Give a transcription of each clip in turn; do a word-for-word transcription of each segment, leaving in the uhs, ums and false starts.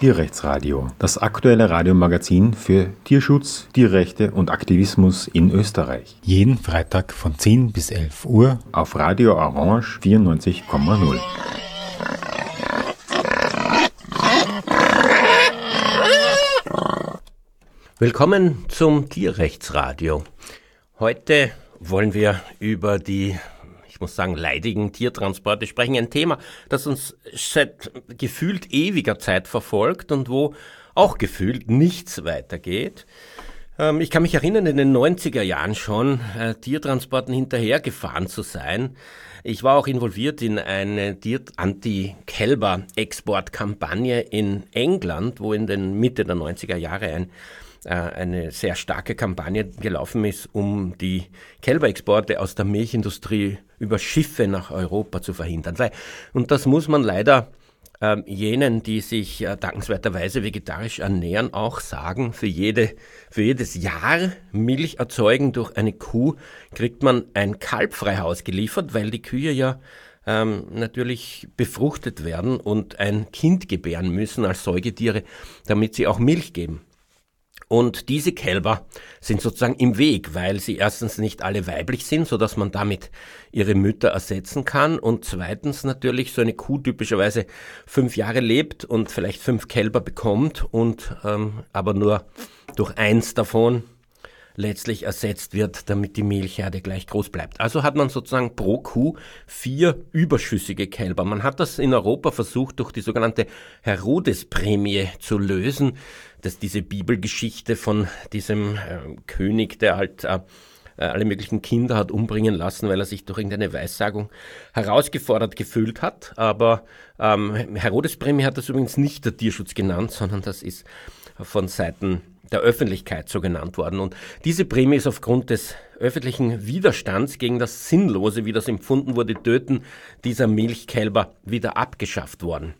Tierrechtsradio, das aktuelle Radiomagazin für Tierschutz, Tierrechte und Aktivismus in Österreich. Jeden Freitag von zehn bis elf Uhr auf Radio Orange vierundneunzig Komma null. Willkommen zum Tierrechtsradio. Heute wollen wir über die, ich muss sagen, leidigen Tiertransporte sprechen. Ein Thema, das uns seit gefühlt ewiger Zeit verfolgt und wo auch gefühlt nichts weitergeht. Ähm, ich kann mich erinnern, in den neunziger Jahren schon äh, Tiertransporten hinterhergefahren zu sein. Ich war auch involviert in eine Tier- Anti-Kälber-Export-Kampagne in England, wo in den Mitte der neunziger Jahre ein eine sehr starke Kampagne gelaufen ist, um die Kälberexporte aus der Milchindustrie über Schiffe nach Europa zu verhindern. Und das muss man leider äh, jenen, die sich äh, dankenswerterweise vegetarisch ernähren, auch sagen. Für jede, für jedes Jahr Milch erzeugen durch eine Kuh kriegt man ein Kalbfreihaus geliefert, weil die Kühe ja Ähm, natürlich befruchtet werden und ein Kind gebären müssen als Säugetiere, damit sie auch Milch geben. Und diese Kälber sind sozusagen im Weg, weil sie erstens nicht alle weiblich sind, sodass man damit ihre Mütter ersetzen kann. Und zweitens natürlich so eine Kuh typischerweise fünf Jahre lebt und vielleicht fünf Kälber bekommt und ähm, aber nur durch eins davon letztlich ersetzt wird, damit die Milchherde gleich groß bleibt. Also hat man sozusagen pro Kuh vier überschüssige Kälber. Man hat das in Europa versucht, durch die sogenannte Herodesprämie zu lösen, dass diese Bibelgeschichte von diesem äh, König, der halt äh, alle möglichen Kinder hat umbringen lassen, weil er sich durch irgendeine Weissagung herausgefordert gefühlt hat. Aber ähm, Herodesprämie hat das übrigens nicht der Tierschutz genannt, sondern das ist von Seiten der Öffentlichkeit so genannt worden. Und diese Prämie ist aufgrund des öffentlichen Widerstands gegen das sinnlose, wie das empfunden wurde, Töten dieser Milchkälber wieder abgeschafft worden.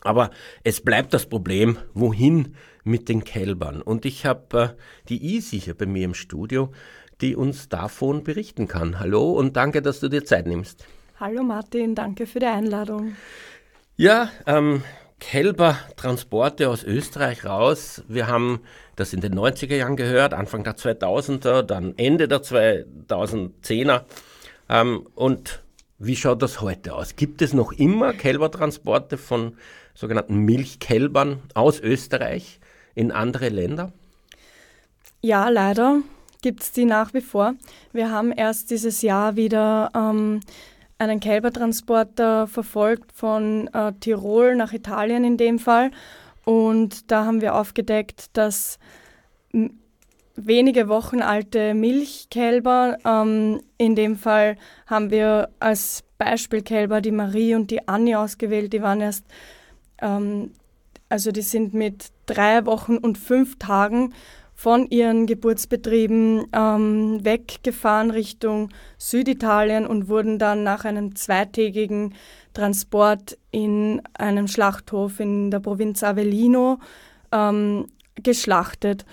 Aber es bleibt das Problem, wohin mit den Kälbern? Und ich habe äh, die Izi hier bei mir im Studio, die uns davon berichten kann. Hallo und danke, dass du dir Zeit nimmst. Hallo Martin, danke für die Einladung. Ja, ähm... Kälbertransporte aus Österreich raus. Wir haben das in den neunziger Jahren gehört, Anfang der zweitausender, dann Ende der zweitausendzehner. Ähm, und wie schaut das heute aus? Gibt es noch immer Kälbertransporte von sogenannten Milchkälbern aus Österreich in andere Länder? Ja, leider gibt es die nach wie vor. Wir haben erst dieses Jahr wieder Ähm, einen Kälbertransporter verfolgt von äh, Tirol nach Italien in dem Fall. Und da haben wir aufgedeckt, dass m- wenige Wochen alte Milchkälber, ähm, in dem Fall haben wir als Beispielkälber die Marie und die Annie ausgewählt, die waren erst, ähm, also die sind mit drei Wochen und fünf Tagen von ihren Geburtsbetrieben ähm, weggefahren Richtung Süditalien und wurden dann nach einem zweitägigen Transport in einem Schlachthof in der Provinz Avellino ähm, geschlachtet.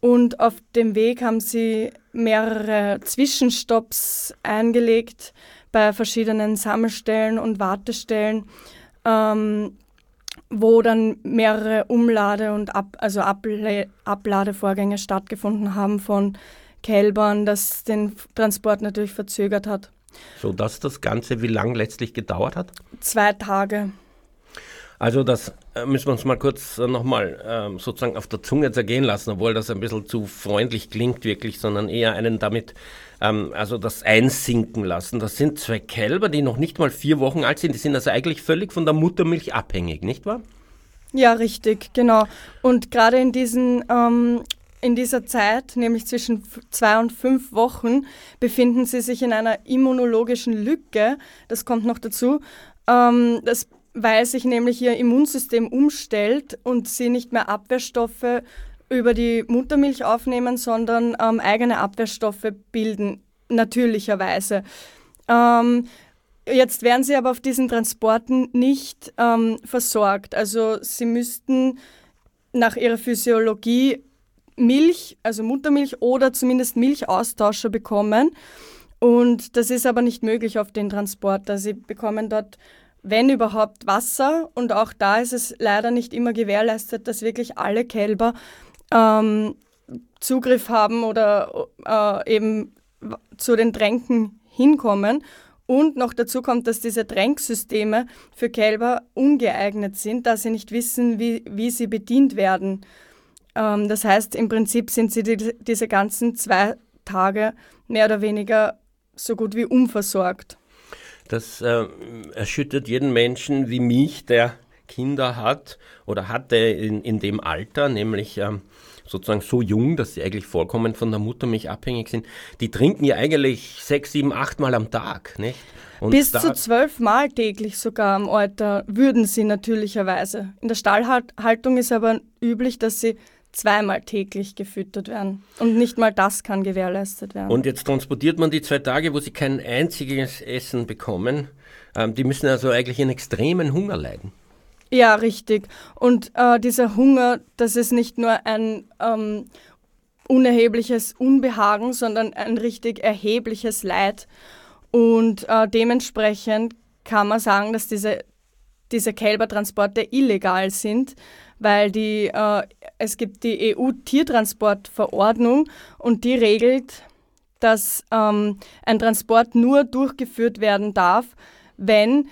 Und auf dem Weg haben sie mehrere Zwischenstopps eingelegt bei verschiedenen Sammelstellen und Wartestellen, ähm, wo dann mehrere Umlade- und Ab- also Able- Abladevorgänge stattgefunden haben von Kälbern, das den Transport natürlich verzögert hat. So dass das Ganze wie lang letztlich gedauert hat? Zwei Tage. Also das müssen wir uns mal kurz nochmal ähm, sozusagen auf der Zunge zergehen lassen, obwohl das ein bisschen zu freundlich klingt wirklich, sondern eher einen damit, ähm, also das einsinken lassen. Das sind zwei Kälber, die noch nicht mal vier Wochen alt sind. Die sind also eigentlich völlig von der Muttermilch abhängig, nicht wahr? Ja, richtig, genau. Und gerade in diesen ähm, in dieser Zeit, nämlich zwischen zwei und fünf Wochen, befinden sie sich in einer immunologischen Lücke. Das kommt noch dazu. Ähm, das weil sich nämlich ihr Immunsystem umstellt und sie nicht mehr Abwehrstoffe über die Muttermilch aufnehmen, sondern ähm, eigene Abwehrstoffe bilden, natürlicherweise. Ähm, jetzt werden sie aber auf diesen Transporten nicht ähm, versorgt. Also sie müssten nach ihrer Physiologie Milch, also Muttermilch oder zumindest Milchaustauscher bekommen. Und das ist aber nicht möglich auf den Transporter. Sie bekommen dort wenn überhaupt, Wasser. Und auch da ist es leider nicht immer gewährleistet, dass wirklich alle Kälber ähm, Zugriff haben oder äh, eben zu den Tränken hinkommen. Und noch dazu kommt, dass diese Tränksysteme für Kälber ungeeignet sind, da sie nicht wissen, wie, wie sie bedient werden. Ähm, das heißt, im Prinzip sind sie die, diese ganzen zwei Tage mehr oder weniger so gut wie unversorgt. Das äh, erschüttert jeden Menschen wie mich, der Kinder hat oder hatte in, in dem Alter, nämlich ähm, sozusagen so jung, dass sie eigentlich vollkommen von der Muttermilch abhängig sind. Die trinken ja eigentlich sechs, sieben, acht Mal am Tag, nicht? Und bis zu zwölf Mal täglich sogar am Euter würden sie natürlicherweise. In der Stallhaltung ist aber üblich, dass sie zweimal täglich gefüttert werden. Und nicht mal das kann gewährleistet werden. Und jetzt transportiert man die zwei Tage, wo sie kein einziges Essen bekommen. Ähm, die müssen also eigentlich einen extremen Hunger leiden. Ja, richtig. Und äh, dieser Hunger, das ist nicht nur ein ähm, unerhebliches Unbehagen, sondern ein richtig erhebliches Leid. Und äh, dementsprechend kann man sagen, dass diese, diese Kälbertransporte illegal sind, weil die, äh, es gibt die E U-Tiertransportverordnung und die regelt, dass ähm, ein Transport nur durchgeführt werden darf, wenn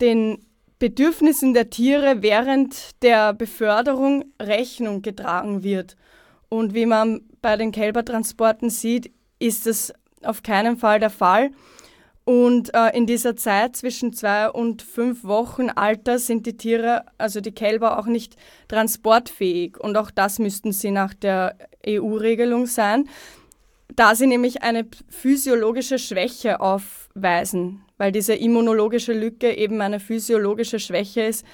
den Bedürfnissen der Tiere während der Beförderung Rechnung getragen wird. Und wie man bei den Kälbertransporten sieht, ist das auf keinen Fall der Fall. Und äh, in dieser Zeit zwischen zwei und fünf Wochen Alter sind die Tiere, also die Kälber, auch nicht transportfähig. Und auch das müssten sie nach der E U-Regelung sein, da sie nämlich eine physiologische Schwäche aufweisen, weil diese immunologische Lücke eben eine physiologische Schwäche ist.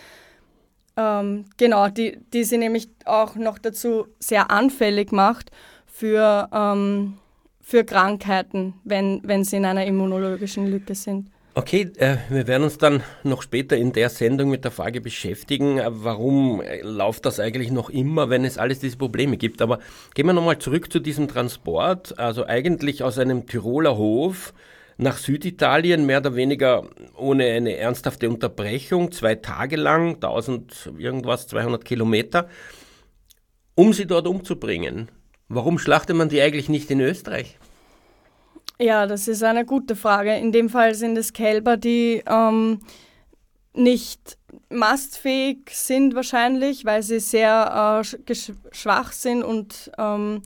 Ähm, genau, die, die sie nämlich auch noch dazu sehr anfällig macht für... Ähm, für Krankheiten, wenn, wenn sie in einer immunologischen Lücke sind. Okay, äh, wir werden uns dann noch später in der Sendung mit der Frage beschäftigen, warum äh, läuft das eigentlich noch immer, wenn es alles diese Probleme gibt. Aber gehen wir nochmal zurück zu diesem Transport, also eigentlich aus einem Tiroler Hof nach Süditalien, mehr oder weniger ohne eine ernsthafte Unterbrechung, zwei Tage lang, tausend irgendwas, zweihundert Kilometer, um sie dort umzubringen. Warum schlachtet man die eigentlich nicht in Österreich? Ja, das ist eine gute Frage. In dem Fall sind es Kälber, die ähm, nicht mastfähig sind wahrscheinlich, weil sie sehr äh, schwach sind. Und ähm,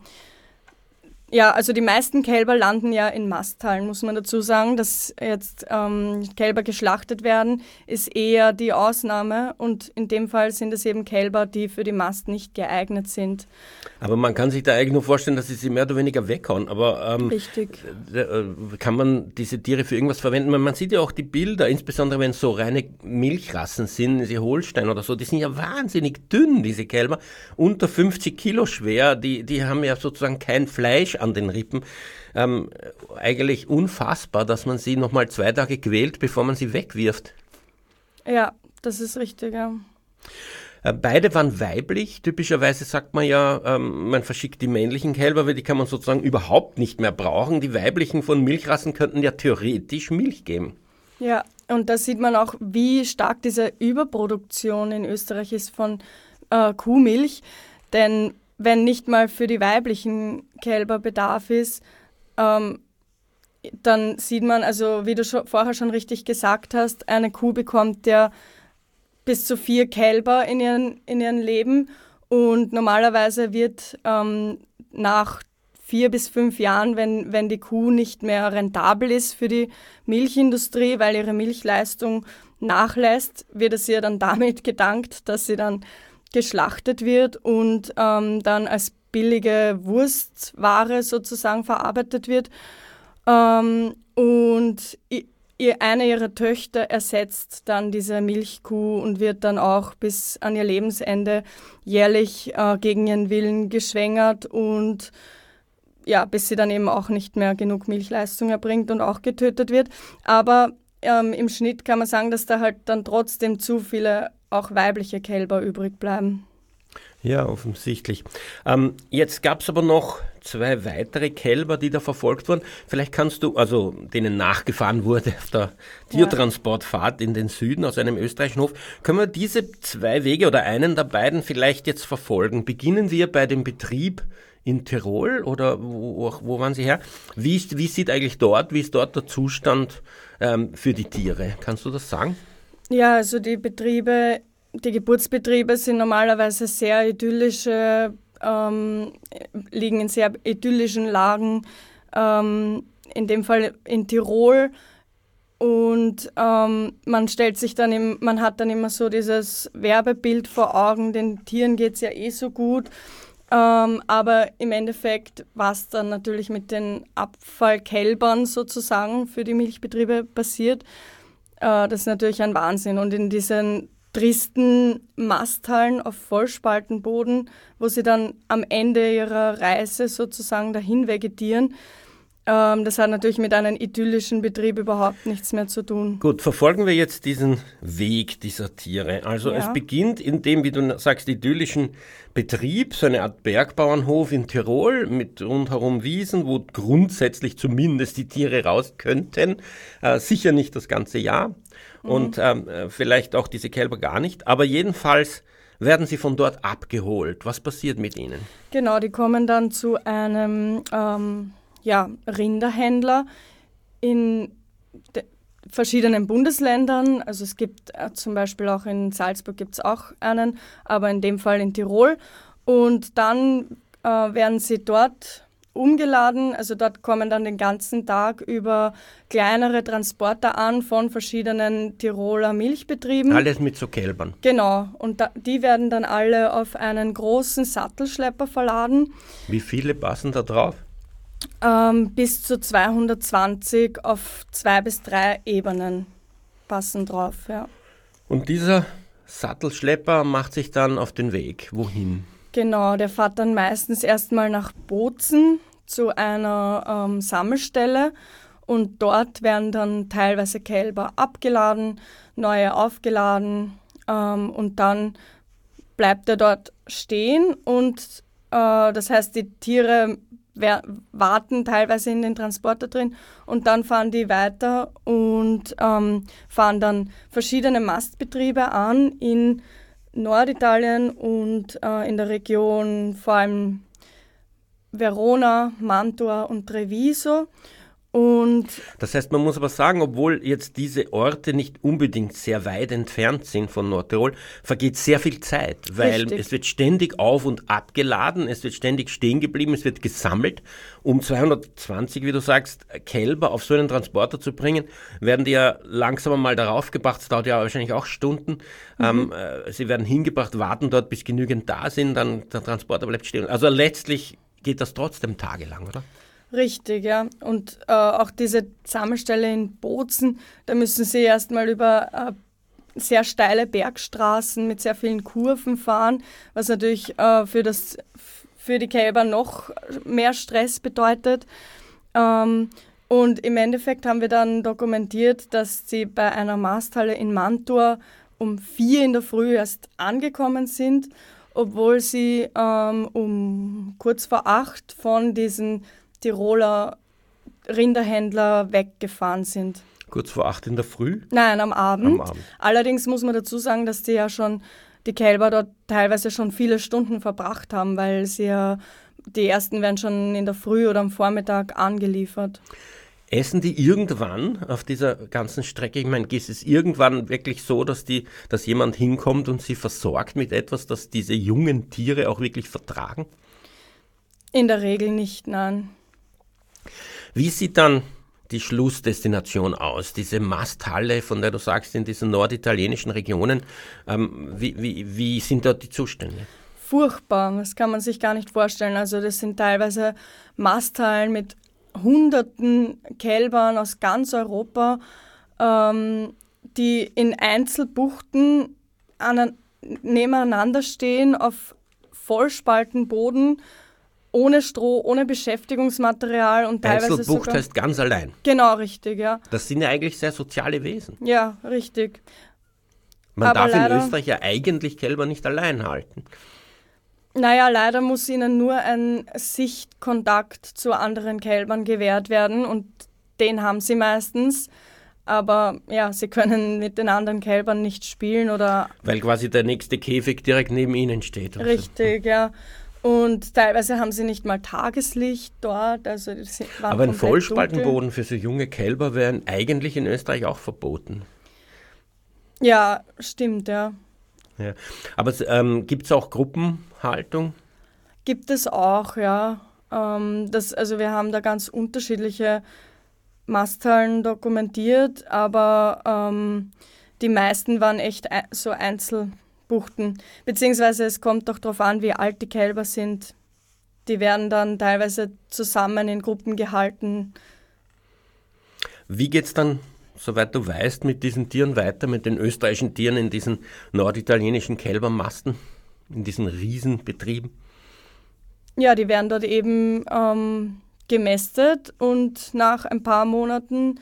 ja, also die meisten Kälber landen ja in Masthallen, muss man dazu sagen. Dass jetzt ähm, Kälber geschlachtet werden, ist eher die Ausnahme. Und in dem Fall sind es eben Kälber, die für die Mast nicht geeignet sind. Aber man kann sich da eigentlich nur vorstellen, dass sie sie mehr oder weniger weghauen. Aber ähm, richtig. Kann man diese Tiere für irgendwas verwenden? Man sieht ja auch die Bilder, insbesondere wenn es so reine Milchrassen sind, diese Holstein oder so, die sind ja wahnsinnig dünn, diese Kälber, unter fünfzig Kilo schwer, die, die haben ja sozusagen kein Fleisch an den Rippen. Ähm, eigentlich unfassbar, dass man sie nochmal zwei Tage quält, bevor man sie wegwirft. Ja, das ist richtig, ja. Beide waren weiblich. Typischerweise sagt man ja, ähm, man verschickt die männlichen Kälber, weil die kann man sozusagen überhaupt nicht mehr brauchen. Die weiblichen von Milchrassen könnten ja theoretisch Milch geben. Ja, und da sieht man auch, wie stark diese Überproduktion in Österreich ist von äh, Kuhmilch. Denn wenn nicht mal für die weiblichen Kälber Bedarf ist, ähm, dann sieht man, also wie du schon, vorher schon richtig gesagt hast, eine Kuh bekommt ja bis zu vier Kälber in ihren, in ihren Leben, und normalerweise wird ähm, nach vier bis fünf Jahren, wenn, wenn die Kuh nicht mehr rentabel ist für die Milchindustrie, weil ihre Milchleistung nachlässt, wird es ihr dann damit gedankt, dass sie dann geschlachtet wird und ähm, dann als billige Wurstware sozusagen verarbeitet wird, ähm, und ich, eine ihrer Töchter ersetzt dann diese Milchkuh und wird dann auch bis an ihr Lebensende jährlich äh, gegen ihren Willen geschwängert, und ja, bis sie dann eben auch nicht mehr genug Milchleistung erbringt und auch getötet wird. Aber ähm, im Schnitt kann man sagen, dass da halt dann trotzdem zu viele auch weibliche Kälber übrig bleiben. Ja, offensichtlich. Ähm, jetzt gab es aber noch zwei weitere Kälber, die da verfolgt wurden. Vielleicht kannst du, also denen nachgefahren wurde auf der Tiertransportfahrt in den Süden aus einem österreichischen Hof. Können wir diese zwei Wege oder einen der beiden vielleicht jetzt verfolgen? Beginnen wir bei dem Betrieb in Tirol oder wo, wo waren Sie her? Wie, ist, wie sieht eigentlich dort, wie ist dort der Zustand ähm, für die Tiere? Kannst du das sagen? Ja, also die Betriebe, die Geburtsbetriebe sind normalerweise sehr idyllische, ähm, liegen in sehr idyllischen Lagen, ähm, in dem Fall in Tirol. Und ähm, man stellt sich dann, im, man hat dann immer so dieses Werbebild vor Augen, den Tieren geht es ja eh so gut. Ähm, aber im Endeffekt, was dann natürlich mit den Abfallkälbern sozusagen für die Milchbetriebe passiert, äh, das ist natürlich ein Wahnsinn. Und in diesen tristen Masthallen auf Vollspaltenboden, wo sie dann am Ende ihrer Reise sozusagen dahin vegetieren. Ähm, das hat natürlich mit einem idyllischen Betrieb überhaupt nichts mehr zu tun. Gut, verfolgen wir jetzt diesen Weg dieser Tiere. Also ja. Es beginnt in dem, wie du sagst, idyllischen Betrieb, so eine Art Bergbauernhof in Tirol mit rundherum Wiesen, wo grundsätzlich zumindest die Tiere raus könnten, äh, sicher nicht das ganze Jahr. Und ähm, vielleicht auch diese Kälber gar nicht. Aber jedenfalls werden sie von dort abgeholt. Was passiert mit ihnen? Genau, die kommen dann zu einem ähm, ja, Rinderhändler in de- verschiedenen Bundesländern. Also es gibt äh, zum Beispiel auch in Salzburg gibt's auch einen, aber in dem Fall in Tirol. Und dann äh, werden sie dort umgeladen, also dort kommen dann den ganzen Tag über kleinere Transporter an von verschiedenen Tiroler Milchbetrieben. Alles mit so Kälbern. Genau, und da, die werden dann alle auf einen großen Sattelschlepper verladen. Wie viele passen da drauf? Ähm, bis zu zweihundertzwanzig auf zwei bis drei Ebenen passen drauf, ja. Und dieser Sattelschlepper macht sich dann auf den Weg, wohin? Genau, der fährt dann meistens erstmal nach Bozen zu einer ähm, Sammelstelle und dort werden dann teilweise Kälber abgeladen, neue aufgeladen ähm, und dann bleibt er dort stehen und äh, das heißt, die Tiere wer- warten teilweise in den Transporter drin und dann fahren die weiter und ähm, fahren dann verschiedene Mastbetriebe an in Norditalien und äh, in der Region vor allem Verona, Mantua und Treviso. Und das heißt, man muss aber sagen, obwohl jetzt diese Orte nicht unbedingt sehr weit entfernt sind von Nordtirol, vergeht sehr viel Zeit, weil richtig. Es wird ständig auf- und abgeladen, es wird ständig stehen geblieben, es wird gesammelt. Um zweihundertzwanzig, wie du sagst, Kälber auf so einen Transporter zu bringen, werden die ja langsam mal darauf gebracht, es dauert ja wahrscheinlich auch Stunden. Mhm. Ähm, äh, sie werden hingebracht, warten dort, bis genügend da sind, dann der Transporter bleibt stehen. Also letztlich geht das trotzdem tagelang, oder? Richtig, ja. Und äh, auch diese Sammelstelle in Bozen, da müssen sie erstmal über äh, sehr steile Bergstraßen mit sehr vielen Kurven fahren, was natürlich äh, für, das, für die Kälber noch mehr Stress bedeutet. Ähm, und im Endeffekt haben wir dann dokumentiert, dass sie bei einer Masthalle in Mantua um vier in der Früh erst angekommen sind, obwohl sie ähm, um kurz vor acht von diesen Tiroler Rinderhändler weggefahren sind. Kurz vor acht in der Früh? Nein, am Abend. am Abend. Allerdings muss man dazu sagen, dass die ja schon, die Kälber dort teilweise schon viele Stunden verbracht haben, weil sie ja, die ersten werden schon in der Früh oder am Vormittag angeliefert. Essen die irgendwann auf dieser ganzen Strecke? Ich meine, ist es irgendwann wirklich so, dass, die, dass jemand hinkommt und sie versorgt mit etwas, das diese jungen Tiere auch wirklich vertragen? In der Regel nicht, nein. Wie sieht dann die Schlussdestination aus? Diese Masthalle, von der du sagst, in diesen norditalienischen Regionen, ähm, wie, wie, wie sind dort die Zustände? Furchtbar, das kann man sich gar nicht vorstellen. Also das sind teilweise Masthallen mit hunderten Kälbern aus ganz Europa, ähm, die in Einzelbuchten an, nebeneinander stehen auf Vollspaltenboden, ohne Stroh, ohne Beschäftigungsmaterial und teilweise sogar... Einzelbucht heißt ganz allein. Genau, richtig, ja. Das sind ja eigentlich sehr soziale Wesen. Ja, richtig. Man darf in Österreich ja eigentlich Kälber nicht allein halten. Naja, leider muss ihnen nur ein Sichtkontakt zu anderen Kälbern gewährt werden und den haben sie meistens. Aber ja, sie können mit den anderen Kälbern nicht spielen oder... Weil quasi der nächste Käfig direkt neben ihnen steht. Also. Richtig, ja. Und teilweise haben sie nicht mal Tageslicht dort. Also aber ein Vollspaltenboden dunkel. Für so junge Kälber wären eigentlich in Österreich auch verboten. Ja, stimmt, ja. Ja. Aber ähm, gibt es auch Gruppenhaltung? Gibt es auch, ja. Ähm, das, also wir haben da ganz unterschiedliche Masthallen dokumentiert, aber ähm, die meisten waren echt ein, so Einzelbuchten. Beziehungsweise es kommt doch darauf an, wie alt die Kälber sind. Die werden dann teilweise zusammen in Gruppen gehalten. Wie geht's dann, soweit du weißt, mit diesen Tieren weiter, mit den österreichischen Tieren in diesen norditalienischen Kälbermasten, in diesen Riesenbetrieben? Ja, die werden dort eben ähm, gemästet und nach ein paar Monaten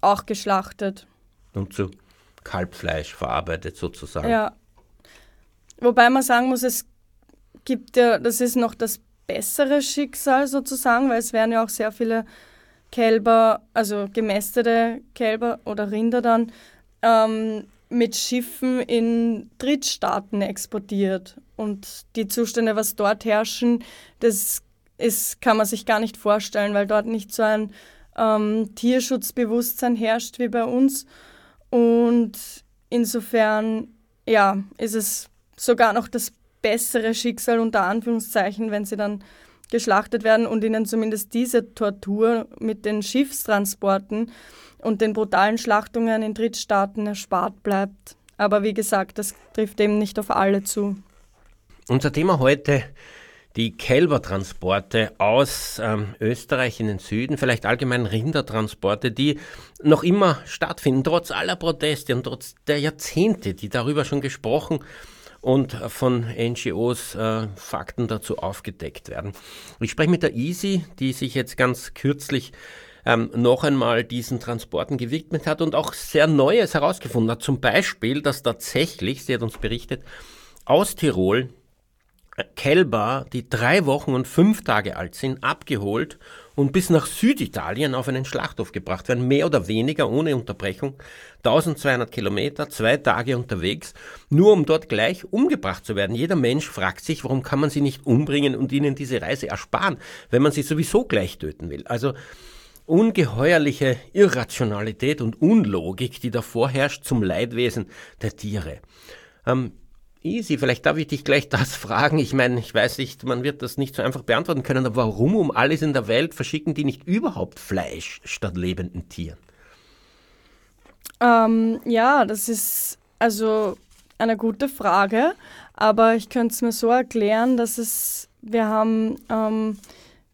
auch geschlachtet. Und zu Kalbfleisch verarbeitet sozusagen. Ja, wobei man sagen muss, es gibt ja, das ist noch das bessere Schicksal sozusagen, weil es werden ja auch sehr viele Kälber, also gemästete Kälber oder Rinder dann, ähm, mit Schiffen in Drittstaaten exportiert. Und die Zustände, was dort herrschen, das ist, kann man sich gar nicht vorstellen, weil dort nicht so ein ähm, Tierschutzbewusstsein herrscht wie bei uns. Und insofern, ja, ist es sogar noch das bessere Schicksal unter Anführungszeichen, wenn sie dann geschlachtet werden und ihnen zumindest diese Tortur mit den Schiffstransporten und den brutalen Schlachtungen in Drittstaaten erspart bleibt. Aber wie gesagt, das trifft eben nicht auf alle zu. Unser Thema heute, die Kälbertransporte aus ähm, Österreich in den Süden, vielleicht allgemein Rindertransporte, die noch immer stattfinden, trotz aller Proteste und trotz der Jahrzehnte, die darüber schon gesprochen und von N G Os äh, Fakten dazu aufgedeckt werden. Ich spreche mit der Izi, die sich jetzt ganz kürzlich ähm, noch einmal diesen Transporten gewidmet hat und auch sehr Neues herausgefunden hat. Zum Beispiel, dass tatsächlich, sie hat uns berichtet, aus Tirol Kälber, die drei Wochen und fünf Tage alt sind, abgeholt und bis nach Süditalien auf einen Schlachthof gebracht werden, mehr oder weniger ohne Unterbrechung, zwölfhundert Kilometer, zwei Tage unterwegs, nur um dort gleich umgebracht zu werden. Jeder Mensch fragt sich, warum kann man sie nicht umbringen und ihnen diese Reise ersparen, wenn man sie sowieso gleich töten will. Also ungeheuerliche Irrationalität und Unlogik, die da vorherrscht, zum Leidwesen der Tiere. Ähm, Izi, vielleicht darf ich dich gleich das fragen. Ich meine, ich weiß nicht, man wird das nicht so einfach beantworten können, aber warum um alles in der Welt verschicken die nicht überhaupt Fleisch statt lebenden Tieren? Ähm, ja, das ist also eine gute Frage, aber ich könnte es mir so erklären, dass es, wir haben ähm,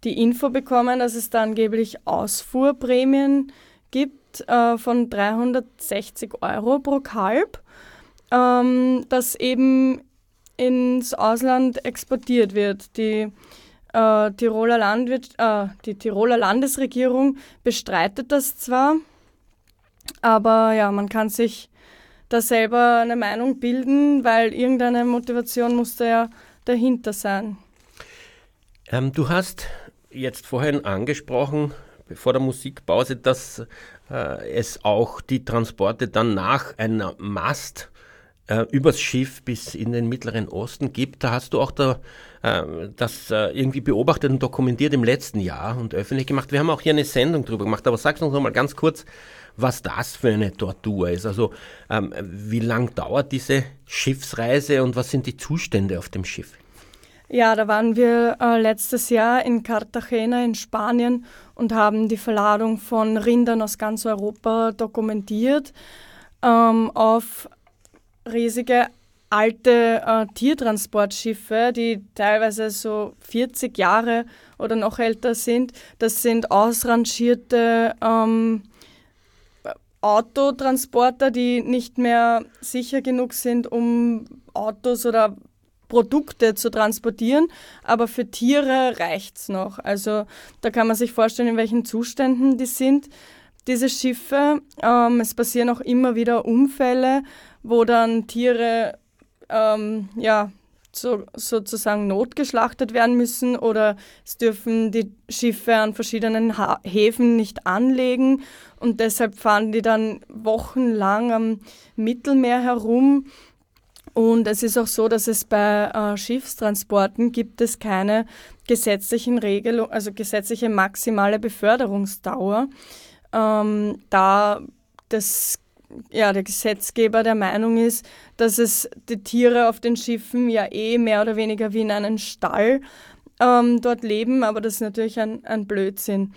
die Info bekommen, dass es da angeblich Ausfuhrprämien gibt äh, von dreihundertsechzig Euro pro Kalb, ähm, das eben ins Ausland exportiert wird. Die, äh, Tiroler Landwirt- äh, die Tiroler Landesregierung bestreitet das zwar, aber ja, man kann sich da selber eine Meinung bilden, weil irgendeine Motivation muss da ja dahinter sein. Ähm, du hast jetzt vorhin angesprochen, vor der Musikpause, dass äh, es auch die Transporte dann nach einer Mast äh, übers Schiff bis in den Mittleren Osten gibt. Da hast du auch da, äh, das äh, irgendwie beobachtet und dokumentiert im letzten Jahr und öffentlich gemacht. Wir haben auch hier eine Sendung drüber gemacht, aber sag uns noch mal ganz kurz, was das für eine Tortur ist. Also ähm, wie lang dauert diese Schiffsreise und was sind die Zustände auf dem Schiff? Ja, da waren wir äh, letztes Jahr in Cartagena in Spanien und haben die Verladung von Rindern aus ganz Europa dokumentiert ähm, auf riesige alte äh, Tiertransportschiffe, die teilweise so vierzig Jahre oder noch älter sind. Das sind ausrangierte ähm, Autotransporter, die nicht mehr sicher genug sind, um Autos oder Produkte zu transportieren, aber für Tiere reicht's noch. Also da kann man sich vorstellen, in welchen Zuständen die sind, diese Schiffe. Ähm, es passieren auch immer wieder Unfälle, wo dann Tiere ähm, ja, so, sozusagen notgeschlachtet werden müssen oder es dürfen die Schiffe an verschiedenen ha- Häfen nicht anlegen und deshalb fahren die dann wochenlang am Mittelmeer herum. Und es ist auch so, dass es bei äh, Schiffstransporten gibt es keine gesetzlichen Regelung, also gesetzliche maximale Beförderungsdauer, ähm, da das, ja, der Gesetzgeber der Meinung ist, dass es die Tiere auf den Schiffen ja eh mehr oder weniger wie in einem Stall ähm, dort leben, aber das ist natürlich ein, ein Blödsinn.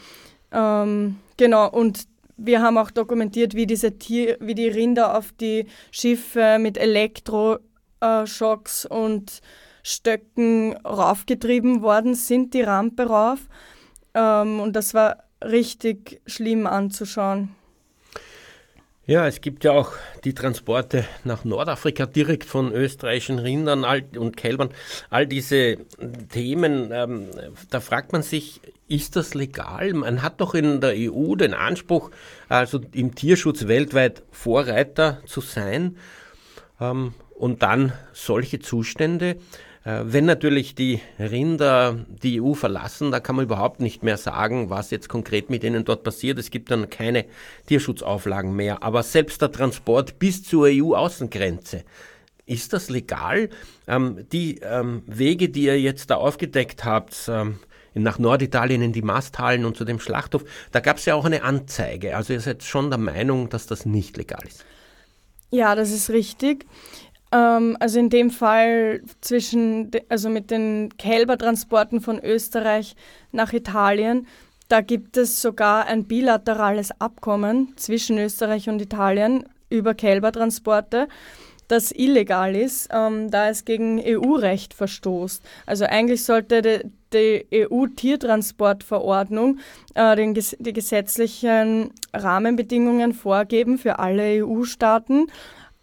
Ähm, genau, und wir haben auch dokumentiert, wie diese Tier, wie die Rinder auf die Schiffe mit Elektroschocks und Stöcken raufgetrieben worden sind, die Rampe rauf. Und das war richtig schlimm anzuschauen. Ja, es gibt ja auch die Transporte nach Nordafrika direkt von österreichischen Rindern und Kälbern. All diese Themen, ähm, da fragt man sich, ist das legal? Man hat doch in der E U den Anspruch, also im Tierschutz weltweit Vorreiter zu sein. Ähm, und dann solche Zustände. Äh, wenn natürlich die Rinder die E U verlassen, da kann man überhaupt nicht mehr sagen, was jetzt konkret mit ihnen dort passiert. Es gibt dann keine Tierschutzauflagen mehr. Aber selbst der Transport bis zur E U-Außengrenze, ist das legal? Ähm, die ähm, Wege, die ihr jetzt da aufgedeckt habt, ähm, nach Norditalien in die Masthallen und zu dem Schlachthof, da gab es ja auch eine Anzeige. Also ihr seid schon der Meinung, dass das nicht legal ist. Ja, das ist richtig. Also in dem Fall zwischen, also mit den Kälbertransporten von Österreich nach Italien, da gibt es sogar ein bilaterales Abkommen zwischen Österreich und Italien über Kälbertransporte, das illegal ist, ähm, da es gegen E U-Recht verstoßt. Also eigentlich sollte die, die E U-Tiertransportverordnung äh, den, die gesetzlichen Rahmenbedingungen vorgeben für alle E U-Staaten.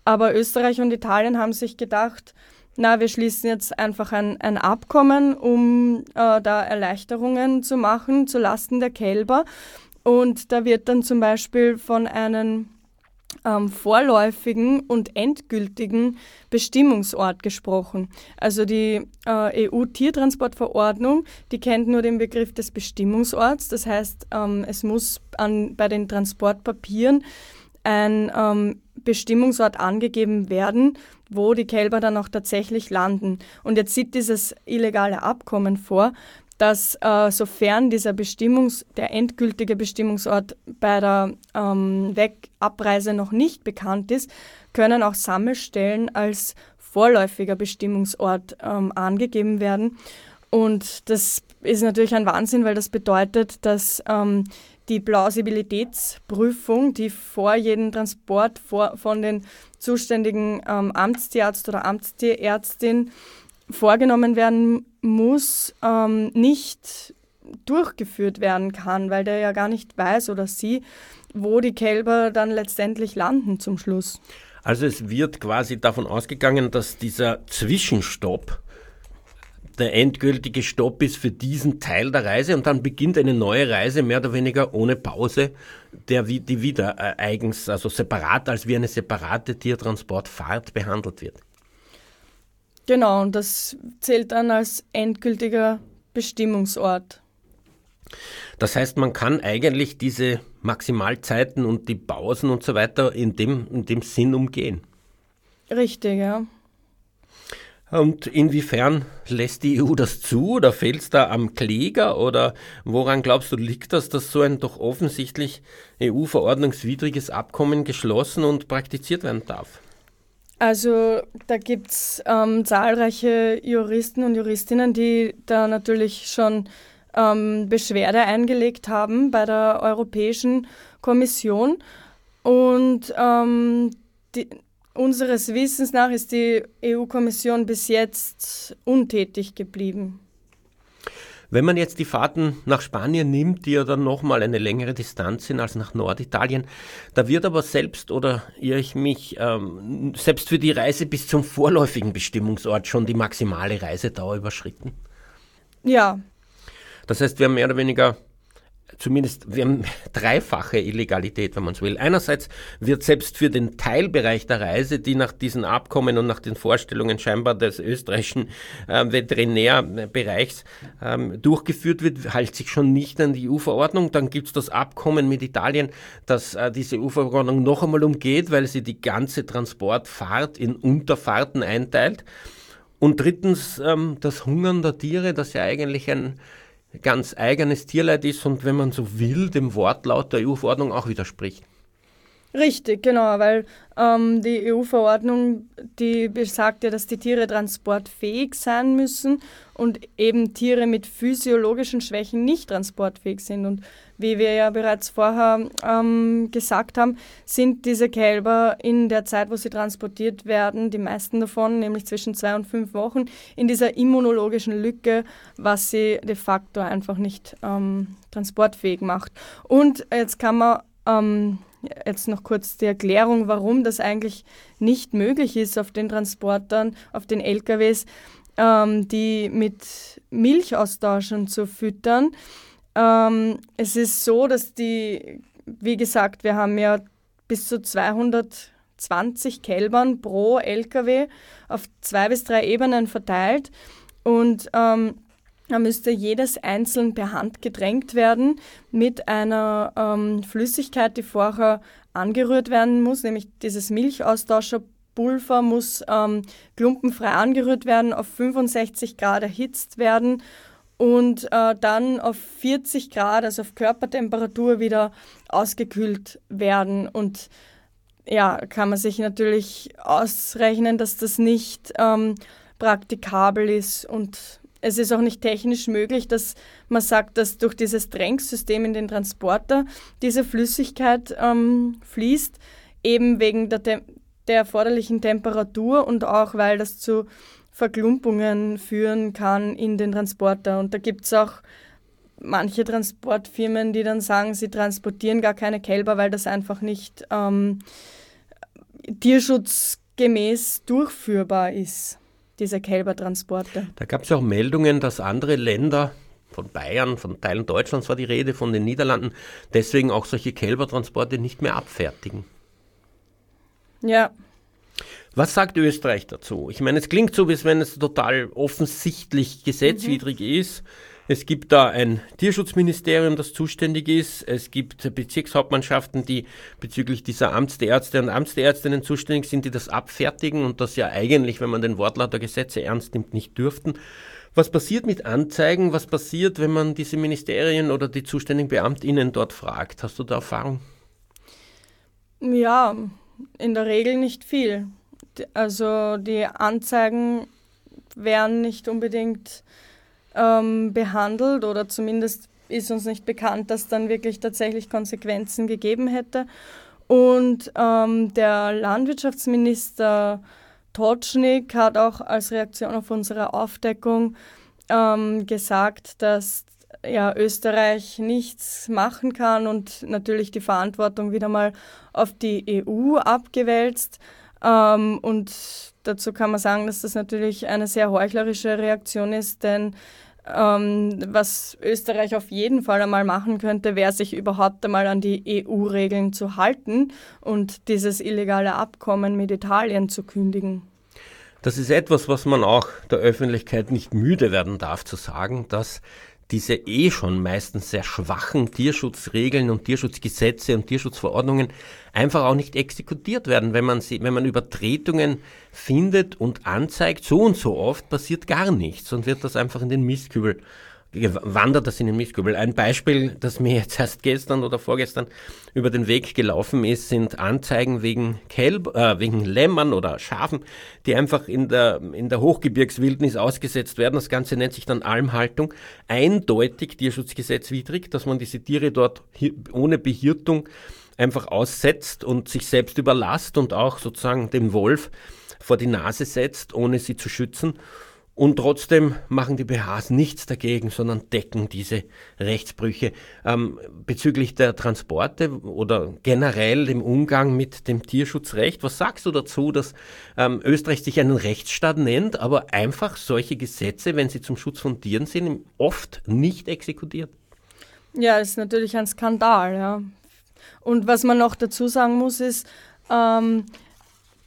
Aber Österreich und Italien haben sich gedacht, na, wir schließen jetzt einfach ein, ein Abkommen, um äh, da Erleichterungen zu machen zulasten der Kälber. Und da wird dann zum Beispiel von einem ähm, vorläufigen und endgültigen Bestimmungsort gesprochen. Also die äh, E U-Tiertransportverordnung, die kennt nur den Begriff des Bestimmungsorts. Das heißt, ähm, es muss an, bei den Transportpapieren ein ähm, Bestimmungsort angegeben werden, wo die Kälber dann auch tatsächlich landen. Und jetzt sieht dieses illegale Abkommen vor, dass äh, sofern dieser Bestimmungs-, der endgültige Bestimmungsort bei der ähm, Wegabreise noch nicht bekannt ist, können auch Sammelstellen als vorläufiger Bestimmungsort ähm, angegeben werden. Und das ist natürlich ein Wahnsinn, weil das bedeutet, dass ähm, die Plausibilitätsprüfung, die vor jedem Transport vor, von den zuständigen ähm, Amtstierarzt oder Amtstierärztin vorgenommen werden muss, ähm, nicht durchgeführt werden kann, weil der ja gar nicht weiß oder sie, wo die Kälber dann letztendlich landen zum Schluss. Also es wird quasi davon ausgegangen, dass dieser Zwischenstopp der endgültige Stopp ist für diesen Teil der Reise und dann beginnt eine neue Reise, mehr oder weniger ohne Pause, der, die wieder äh, eigens, also separat, als wie eine separate Tiertransportfahrt behandelt wird. Genau, und das zählt dann als endgültiger Bestimmungsort. Das heißt, man kann eigentlich diese Maximalzeiten und die Pausen und so weiter in dem, in dem Sinn umgehen. Richtig, ja. Und inwiefern lässt die E U das zu oder fehlt es da am Kläger oder woran glaubst du, liegt das, dass so ein doch offensichtlich E U-verordnungswidriges Abkommen geschlossen und praktiziert werden darf? Also da gibt es ähm, zahlreiche Juristen und Juristinnen, die da natürlich schon ähm, Beschwerde eingelegt haben bei der Europäischen Kommission und ähm, die... Unseres Wissens nach ist die E U-Kommission bis jetzt untätig geblieben. Wenn man jetzt die Fahrten nach Spanien nimmt, die ja dann nochmal eine längere Distanz sind als nach Norditalien, da wird aber selbst oder ich mich, ähm, selbst für die Reise bis zum vorläufigen Bestimmungsort schon die maximale Reisedauer überschritten. Ja. Das heißt, wir haben mehr oder weniger zumindest, wir haben dreifache Illegalität, wenn man so will. Einerseits wird selbst für den Teilbereich der Reise, die nach diesen Abkommen und nach den Vorstellungen scheinbar des österreichischen äh, Veterinärbereichs ähm, durchgeführt wird, hält sich schon nicht an die E U-Verordnung. Dann gibt es das Abkommen mit Italien, das äh, diese E U-Verordnung noch einmal umgeht, weil sie die ganze Transportfahrt in Unterfahrten einteilt. Und drittens, ähm, das Hungern der Tiere, das ja eigentlich ein ganz eigenes Tierleid ist und, wenn man so will, dem Wortlaut der E U-Verordnung auch widerspricht. Richtig, genau, weil ähm, die E U-Verordnung, die besagt ja, dass die Tiere transportfähig sein müssen und eben Tiere mit physiologischen Schwächen nicht transportfähig sind. Und wie wir ja bereits vorher ähm, gesagt haben, sind diese Kälber in der Zeit, wo sie transportiert werden, die meisten davon, nämlich zwischen zwei und fünf Wochen, in dieser immunologischen Lücke, was sie de facto einfach nicht ähm, transportfähig macht. Und jetzt kann man... Ähm, Jetzt noch kurz die Erklärung, warum das eigentlich nicht möglich ist auf den Transportern, auf den L K Ws, ähm, die mit Milchaustauschern zu füttern. Ähm, es ist so, dass die, wie gesagt, wir haben ja bis zu zweihundertzwanzig Kälbern pro L K W auf zwei bis drei Ebenen verteilt und ähm, da müsste jedes einzeln per Hand getränkt werden mit einer ähm, Flüssigkeit, die vorher angerührt werden muss, nämlich dieses Milchaustauscherpulver muss ähm, klumpenfrei angerührt werden, auf fünfundsechzig Grad erhitzt werden und äh, dann auf vierzig Grad, also auf Körpertemperatur, wieder ausgekühlt werden. Und ja, kann man sich natürlich ausrechnen, dass das nicht ähm, praktikabel ist und es ist auch nicht technisch möglich, dass man sagt, dass durch dieses Tränksystem in den Transporter diese Flüssigkeit ähm, fließt, eben wegen der, Tem- der erforderlichen Temperatur und auch, weil das zu Verklumpungen führen kann in den Transporter. Und da gibt es auch manche Transportfirmen, die dann sagen, sie transportieren gar keine Kälber, weil das einfach nicht ähm, tierschutzgemäß durchführbar ist. Diese Kälbertransporte. Da gab es ja auch Meldungen, dass andere Länder, von Bayern, von Teilen Deutschlands war die Rede, von den Niederlanden, deswegen auch solche Kälbertransporte nicht mehr abfertigen. Ja. Was sagt Österreich dazu? Ich meine, es klingt so, als wenn es total offensichtlich gesetzwidrig mhm. ist. Es gibt da ein Tierschutzministerium, das zuständig ist. Es gibt Bezirkshauptmannschaften, die bezüglich dieser Amtsärzte und Amtsärztinnen zuständig sind, die das abfertigen und das ja eigentlich, wenn man den Wortlaut der Gesetze ernst nimmt, nicht dürften. Was passiert mit Anzeigen? Was passiert, wenn man diese Ministerien oder die zuständigen BeamtInnen dort fragt? Hast du da Erfahrung? Ja, in der Regel nicht viel. Also die Anzeigen werden nicht unbedingt behandelt oder zumindest ist uns nicht bekannt, dass dann wirklich tatsächlich Konsequenzen gegeben hätte. Und ähm, der Landwirtschaftsminister Totschnig hat auch als Reaktion auf unsere Aufdeckung ähm, gesagt, dass ja, Österreich nichts machen kann und natürlich die Verantwortung wieder mal auf die E U abgewälzt. Ähm, und dazu kann man sagen, dass das natürlich eine sehr heuchlerische Reaktion ist, denn ähm, was Österreich auf jeden Fall einmal machen könnte, wäre sich überhaupt einmal an die E U-Regeln zu halten und dieses illegale Abkommen mit Italien zu kündigen. Das ist etwas, was man auch der Öffentlichkeit nicht müde werden darf zu sagen, dass diese eh schon meistens sehr schwachen Tierschutzregeln und Tierschutzgesetze und Tierschutzverordnungen einfach auch nicht exekutiert werden. Wenn man, sie, wenn man Übertretungen findet und anzeigt, so und so oft passiert gar nichts und wird das einfach in den Mistkübel, wandert das in den Mistkübel. Ein Beispiel, das mir jetzt erst gestern oder vorgestern über den Weg gelaufen ist, sind Anzeigen wegen Kälb, äh, wegen Lämmern oder Schafen, die einfach in der, in der Hochgebirgswildnis ausgesetzt werden. Das Ganze nennt sich dann Almhaltung. Eindeutig tierschutzgesetzwidrig, dass man diese Tiere dort hi- ohne Behirtung einfach aussetzt und sich selbst überlässt und auch sozusagen dem Wolf vor die Nase setzt, ohne sie zu schützen. Und trotzdem machen die B Hs nichts dagegen, sondern decken diese Rechtsbrüche. Ähm, bezüglich der Transporte oder generell dem Umgang mit dem Tierschutzrecht, was sagst du dazu, dass ähm, Österreich sich einen Rechtsstaat nennt, aber einfach solche Gesetze, wenn sie zum Schutz von Tieren sind, oft nicht exekutiert? Ja, ist natürlich ein Skandal, ja. Und was man noch dazu sagen muss, ist, ähm,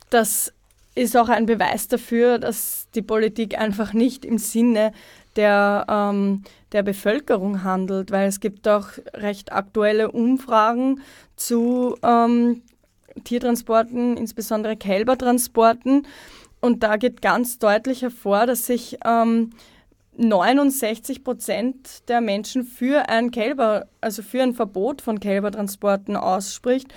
das ist auch ein Beweis dafür, dass die Politik einfach nicht im Sinne der, ähm, der Bevölkerung handelt, weil es gibt auch recht aktuelle Umfragen zu ähm, Tiertransporten, insbesondere Kälbertransporten. Und da geht ganz deutlich hervor, dass sich ähm, neunundsechzig Prozent der Menschen für ein Kälber, also für ein Verbot von Kälbertransporten ausspricht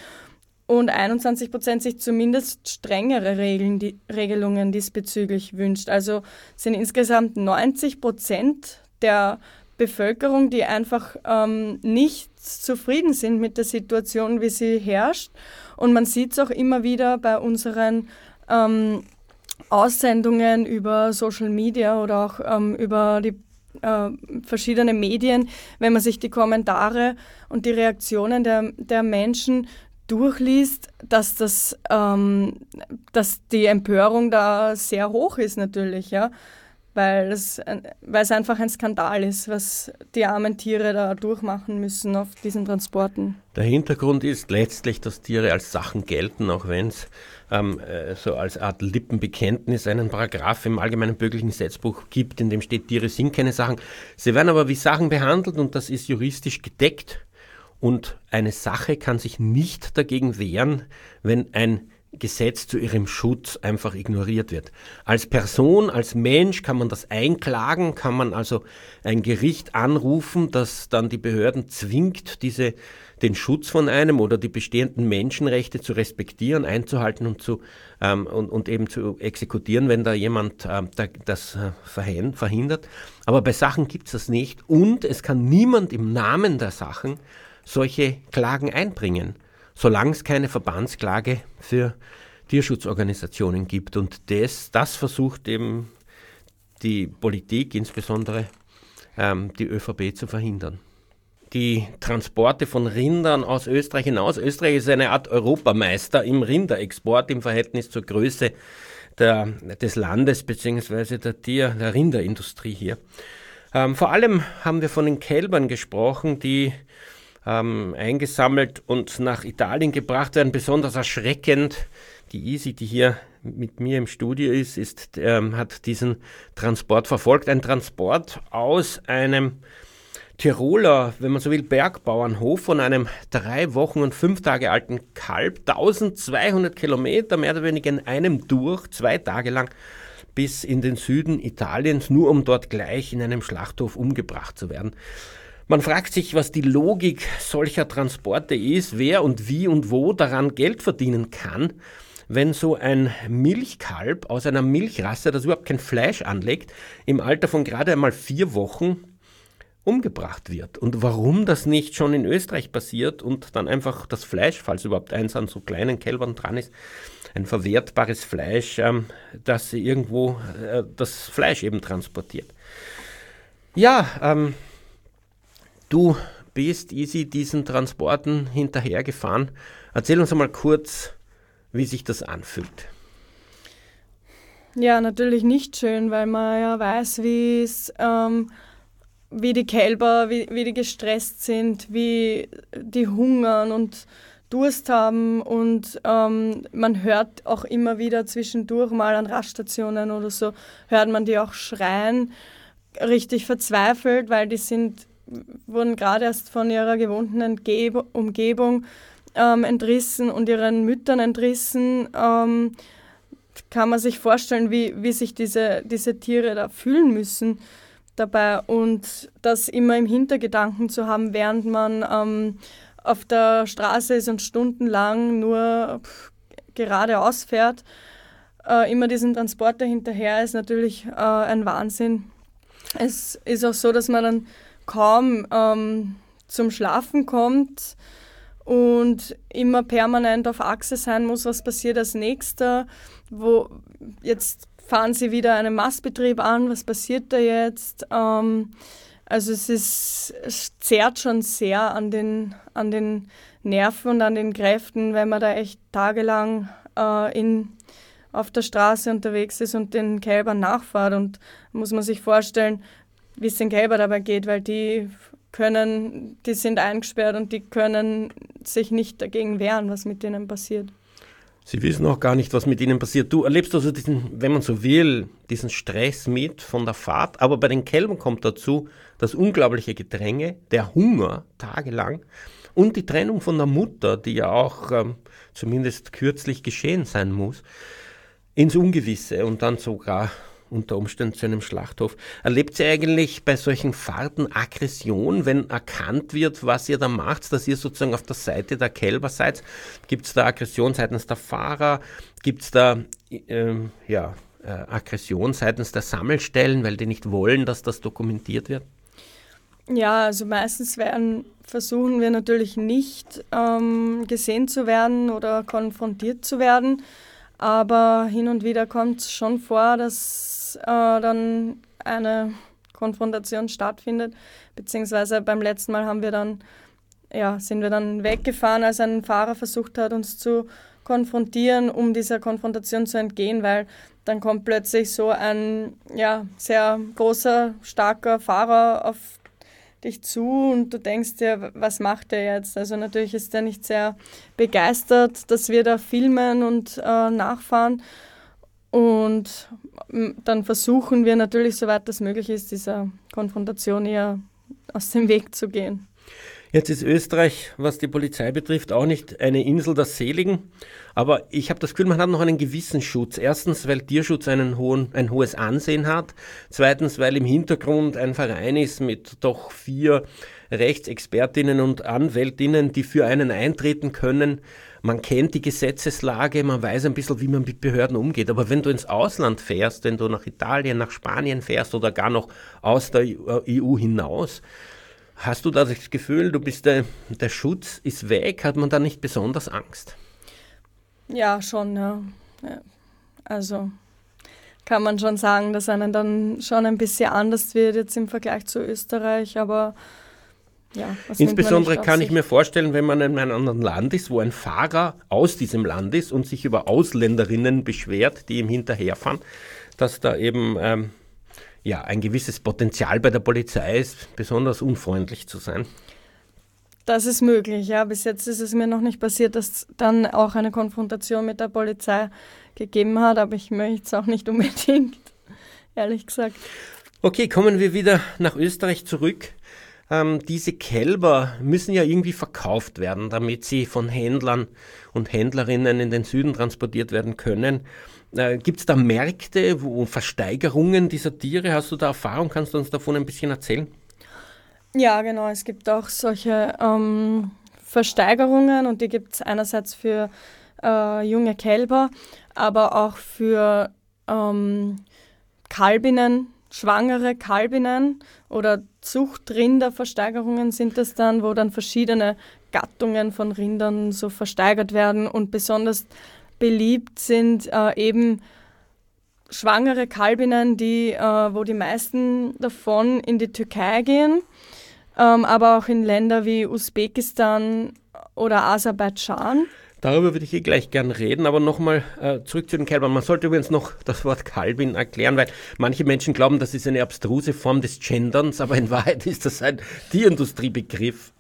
und einundzwanzig Prozent sich zumindest strengere Regeln, die, Regelungen diesbezüglich wünscht. Also sind insgesamt neunzig Prozent der Bevölkerung, die einfach ähm, nicht zufrieden sind mit der Situation, wie sie herrscht. Und man sieht es auch immer wieder bei unseren ähm, Aussendungen über Social Media oder auch ähm, über die äh, verschiedenen Medien, wenn man sich die Kommentare und die Reaktionen der, der Menschen durchliest, dass, das, ähm, dass die Empörung da sehr hoch ist natürlich, ja, weil es, weil es einfach ein Skandal ist, was die armen Tiere da durchmachen müssen auf diesen Transporten. Der Hintergrund ist letztlich, dass Tiere als Sachen gelten, auch wenn es ähm, so als Art Lippenbekenntnis einen Paragraph im allgemeinen bürgerlichen Gesetzbuch gibt, in dem steht, Tiere sind keine Sachen. Sie werden aber wie Sachen behandelt und das ist juristisch gedeckt. Und eine Sache kann sich nicht dagegen wehren, wenn ein Gesetz zu ihrem Schutz einfach ignoriert wird. Als Person, als Mensch kann man das einklagen, kann man also ein Gericht anrufen, das dann die Behörden zwingt, diese, den Schutz von einem oder die bestehenden Menschenrechte zu respektieren, einzuhalten und, zu, ähm, und, und eben zu exekutieren, wenn da jemand ähm, da, das äh, verhindert. Aber bei Sachen gibt es das nicht und es kann niemand im Namen der Sachen solche Klagen einbringen, solange es keine Verbandsklage für Tierschutzorganisationen gibt. Und das, das versucht eben die Politik, insbesondere ähm, die ÖVP, zu verhindern. Die Transporte von Rindern aus Österreich hinaus. Österreich ist eine Art Europameister im Rinderexport im Verhältnis zur Größe der, des Landes bzw. der Tier-, der Rinderindustrie hier. Ähm, vor allem haben wir von den Kälbern gesprochen, die Ähm, eingesammelt und nach Italien gebracht werden. Besonders erschreckend, die Izi, die hier mit mir im Studio ist, ist ähm, hat diesen Transport verfolgt. Ein Transport aus einem Tiroler, wenn man so will, Bergbauernhof von einem drei Wochen und fünf Tage alten Kalb, zwölfhundert Kilometer mehr oder weniger in einem durch, zwei Tage lang, bis in den Süden Italiens, nur um dort gleich in einem Schlachthof umgebracht zu werden. Man fragt sich, was die Logik solcher Transporte ist, wer und wie und wo daran Geld verdienen kann, wenn so ein Milchkalb aus einer Milchrasse, das überhaupt kein Fleisch anlegt, im Alter von gerade einmal vier Wochen umgebracht wird. Und warum das nicht schon in Österreich passiert und dann einfach das Fleisch, falls überhaupt eins an so kleinen Kälbern dran ist, ein verwertbares Fleisch, ähm, dass sie irgendwo äh, das Fleisch eben transportiert. Ja, ähm... Du bist, Izi, diesen Transporten hinterhergefahren. Erzähl uns einmal kurz, wie sich das anfühlt. Ja, natürlich nicht schön, weil man ja weiß, wie es, ähm, wie die Kälber, wie, wie die gestresst sind, wie die hungern und Durst haben. Und ähm, man hört auch immer wieder zwischendurch mal an Raststationen oder so, hört man die auch schreien, richtig verzweifelt, weil die sind... wurden gerade erst von ihrer gewohnten Entgeb- Umgebung ähm, entrissen und ihren Müttern entrissen. Ähm, kann man sich vorstellen, wie, wie sich diese, diese Tiere da fühlen müssen dabei. Und das immer im Hintergedanken zu haben, während man ähm, auf der Straße ist und stundenlang nur pff, geradeaus fährt, äh, immer diesen Transporter hinterher, ist natürlich äh, ein Wahnsinn. Es ist auch so, dass man dann kaum ähm, zum Schlafen kommt und immer permanent auf Achse sein muss, was passiert als nächster, wo, jetzt fahren sie wieder einen Mastbetrieb an, was passiert da jetzt? Ähm, also es, ist, es zehrt schon sehr an den, an den Nerven und an den Kräften, wenn man da echt tagelang äh, in, auf der Straße unterwegs ist und den Kälbern nachfährt. Und muss man sich vorstellen, wie es den Kälber dabei geht, weil die können, die sind eingesperrt und die können sich nicht dagegen wehren, was mit denen passiert. Sie wissen auch gar nicht, was mit ihnen passiert. Du erlebst also diesen, wenn man so will, diesen Stress mit von der Fahrt. Aber bei den Kälbern kommt dazu das unglaubliche Gedränge, der Hunger tagelang und die Trennung von der Mutter, die ja auch ähm, zumindest kürzlich geschehen sein muss, ins Ungewisse und dann sogar unter Umständen zu einem Schlachthof. Erlebt ihr eigentlich bei solchen Fahrten Aggression, wenn erkannt wird, was ihr da macht, dass ihr sozusagen auf der Seite der Kälber seid? Gibt es da Aggression seitens der Fahrer? Gibt es da äh, ja, äh, Aggression seitens der Sammelstellen, weil die nicht wollen, dass das dokumentiert wird? Ja, also meistens werden, versuchen wir natürlich nicht ähm, gesehen zu werden oder konfrontiert zu werden. Aber hin und wieder kommt es schon vor, dass äh, dann eine Konfrontation stattfindet. Beziehungsweise beim letzten Mal haben wir dann, ja, sind wir dann weggefahren, als ein Fahrer versucht hat, uns zu konfrontieren, um dieser Konfrontation zu entgehen, weil dann kommt plötzlich so ein ja, sehr großer, starker Fahrer auf dich zu und du denkst dir, was macht der jetzt? Also natürlich ist der nicht sehr begeistert, dass wir da filmen und äh, nachfahren. Und dann versuchen wir natürlich, soweit das möglich ist, dieser Konfrontation eher aus dem Weg zu gehen. Jetzt ist Österreich, was die Polizei betrifft, auch nicht eine Insel der Seligen. Aber ich habe das Gefühl, man hat noch einen gewissen Schutz. Erstens, weil Tierschutz einen hohen, ein hohes Ansehen hat. Zweitens, weil im Hintergrund ein Verein ist mit doch vier Rechtsexpertinnen und Anwältinnen, die für einen eintreten können. Man kennt die Gesetzeslage, man weiß ein bisschen, wie man mit Behörden umgeht. Aber wenn du ins Ausland fährst, wenn du nach Italien, nach Spanien fährst oder gar noch aus der E U hinaus, hast du da das Gefühl, du bist der, der Schutz ist weg? Hat man da nicht besonders Angst? Ja, schon, ja. ja. Also kann man schon sagen, dass einem dann schon ein bisschen anders wird jetzt im Vergleich zu Österreich, aber ja. Insbesondere kann ich mir vorstellen, wenn man in einem anderen Land ist, wo ein Fahrer aus diesem Land ist und sich über Ausländerinnen beschwert, die ihm hinterherfahren, dass da eben... Ähm, ja, ein gewisses Potenzial bei der Polizei ist, besonders unfreundlich zu sein. Das ist möglich, ja. Bis jetzt ist es mir noch nicht passiert, dass es dann auch eine Konfrontation mit der Polizei gegeben hat, aber ich möchte es auch nicht unbedingt, ehrlich gesagt. Okay, kommen wir wieder nach Österreich zurück. Ähm, diese Kälber müssen ja irgendwie verkauft werden, damit sie von Händlern und Händlerinnen in den Süden transportiert werden können. Äh, Gibt es da Märkte, wo Versteigerungen dieser Tiere? Hast du da Erfahrung? Kannst du uns davon ein bisschen erzählen? Ja, genau. Es gibt auch solche ähm, Versteigerungen und die gibt es einerseits für äh, junge Kälber, aber auch für ähm, Kalbinnen, schwangere Kalbinnen oder Zuchtrinderversteigerungen sind das dann, wo dann verschiedene Gattungen von Rindern so versteigert werden und besonders beliebt sind äh, eben schwangere Kalbinnen, die, äh, wo die meisten davon in die Türkei gehen, ähm, aber auch in Länder wie Usbekistan oder Aserbaidschan. Darüber würde ich hier gleich gern reden, aber nochmal äh, zurück zu den Kälbern. Man sollte übrigens noch das Wort Kalbin erklären, weil manche Menschen glauben, das ist eine abstruse Form des Genderns, aber in Wahrheit ist das ein Tierindustriebegriff.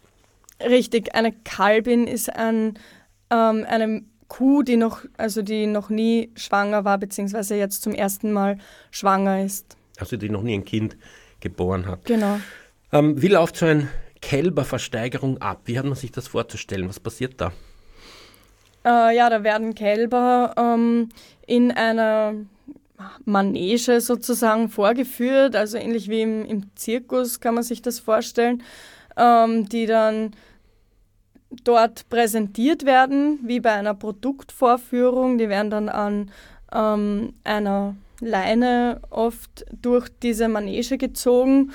Richtig, eine Kalbin ist ein, ähm, eine Kuh, die noch, also die noch nie schwanger war, beziehungsweise jetzt zum ersten Mal schwanger ist. Also die noch nie ein Kind geboren hat. Genau. Ähm, wie läuft so eine Kälberversteigerung ab? Wie hat man sich das vorzustellen? Was passiert da? Äh, ja, da werden Kälber ähm, in einer Manege sozusagen vorgeführt, also ähnlich wie im, im Zirkus kann man sich das vorstellen, ähm, die dann dort präsentiert werden, wie bei einer Produktvorführung. Die werden dann an ähm, einer Leine oft durch diese Manege gezogen.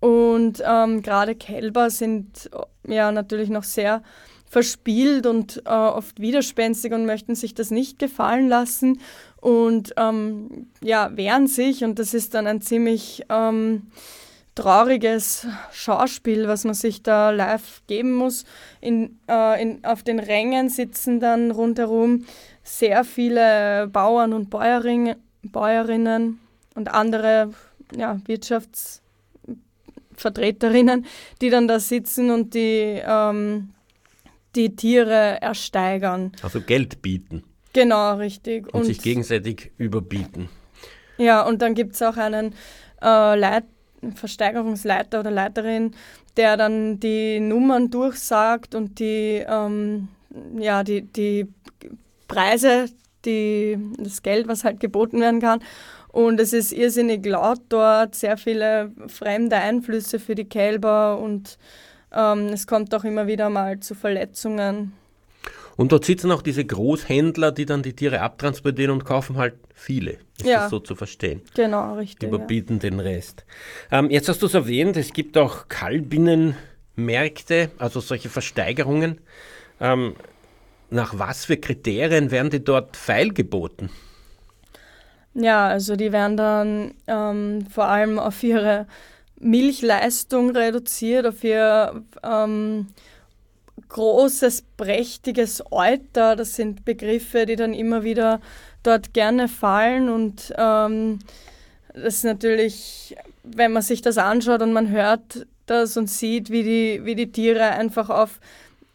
Und ähm, gerade Kälber sind ja natürlich noch sehr verspielt und äh, oft widerspenstig und möchten sich das nicht gefallen lassen und ähm, ja, wehren sich. Und das ist dann ein ziemlich... Ähm, trauriges Schauspiel, was man sich da live geben muss. In, äh, in, auf den Rängen sitzen dann rundherum sehr viele Bauern und Bäuerin, Bäuerinnen und andere ja, Wirtschafts- Vertreterinnen, die dann da sitzen und die, ähm, die Tiere ersteigern. Also Geld bieten. Genau, richtig. Und, und sich gegenseitig überbieten. Ja, und dann gibt es auch einen äh, Leit- Versteigerungsleiter oder Leiterin, der dann die Nummern durchsagt und die, ähm, ja, die, die Preise, die, das Geld, was halt geboten werden kann. Und es ist irrsinnig laut dort, sehr viele fremde Einflüsse für die Kälber und ähm, es kommt auch immer wieder mal zu Verletzungen. Und dort sitzen auch diese Großhändler, die dann die Tiere abtransportieren und kaufen halt viele. Ist ja. Das so zu verstehen? Genau, richtig. Die überbieten ja. den Rest. Ähm, jetzt hast du es erwähnt, es gibt auch Kalbinnenmärkte, also solche Versteigerungen. Ähm, nach was für Kriterien werden die dort feilgeboten? Ja, also die werden dann ähm, vor allem auf ihre Milchleistung reduziert, auf ihr ähm, großes, prächtiges Euter. Das sind Begriffe, die dann immer wieder dort gerne fallen. Und ähm, das ist natürlich, wenn man sich das anschaut und man hört das und sieht, wie die, wie die Tiere einfach auf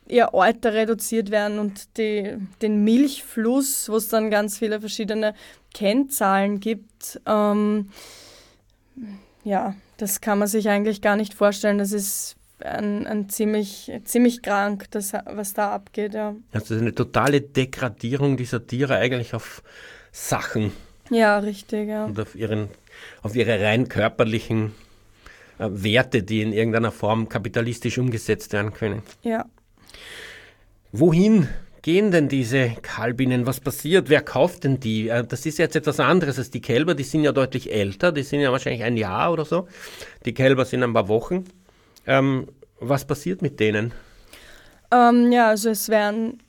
ihr Euter reduziert werden und die, den Milchfluss, wo es dann ganz viele verschiedene Kennzahlen gibt, ähm, ja, das kann man sich eigentlich gar nicht vorstellen. Das ist ein, ein ziemlich, ziemlich krank, das, was da abgeht. Ja. Also eine totale Degradierung dieser Tiere eigentlich auf Sachen. Ja, richtig. Ja. Und auf, ihren, auf ihre rein körperlichen äh, Werte, die in irgendeiner Form kapitalistisch umgesetzt werden können. Ja. Wohin gehen denn diese Kalbinnen? Was passiert? Wer kauft denn die? Das ist jetzt etwas anderes als die Kälber. Die sind ja deutlich älter. Die sind ja wahrscheinlich ein Jahr oder so. Die Kälber sind ein paar Wochen. Ähm, was passiert mit denen? Ähm, ja, also es werden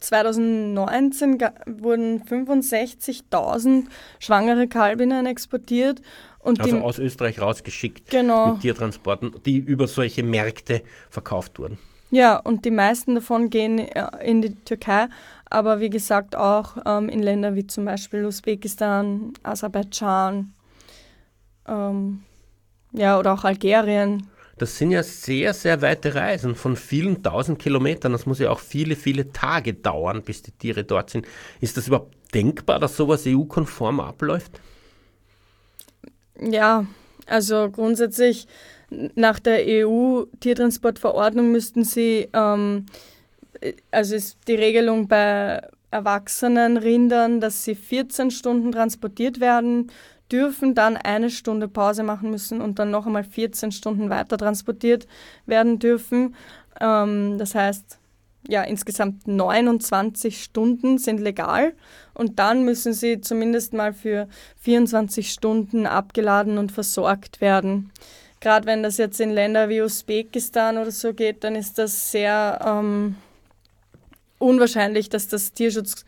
zwanzig neunzehn ga- wurden fünfundsechzigtausend schwangere Kalbinnen exportiert. Und also die, aus Österreich rausgeschickt genau. mit Tiertransporten, die über solche Märkte verkauft wurden. Ja, und die meisten davon gehen in die Türkei, aber wie gesagt auch ähm, in Länder wie zum Beispiel Usbekistan, Aserbaidschan, ähm, ja, oder auch Algerien. Das sind ja sehr, sehr weite Reisen von vielen tausend Kilometern. Das muss ja auch viele, viele Tage dauern, bis die Tiere dort sind. Ist das überhaupt denkbar, dass sowas E U-konform abläuft? Ja, also grundsätzlich... Nach der E U-Tiertransportverordnung müssten sie, ähm, also ist die Regelung bei erwachsenen Rindern, dass sie vierzehn Stunden transportiert werden dürfen, dann eine Stunde Pause machen müssen und dann noch einmal vierzehn Stunden weiter transportiert werden dürfen. Ähm, das heißt, ja, insgesamt neunundzwanzig Stunden sind legal und dann müssen sie zumindest mal für vierundzwanzig Stunden abgeladen und versorgt werden. Gerade wenn das jetzt in Länder wie Usbekistan oder so geht, dann ist das sehr ähm, unwahrscheinlich, dass das Tierschutz,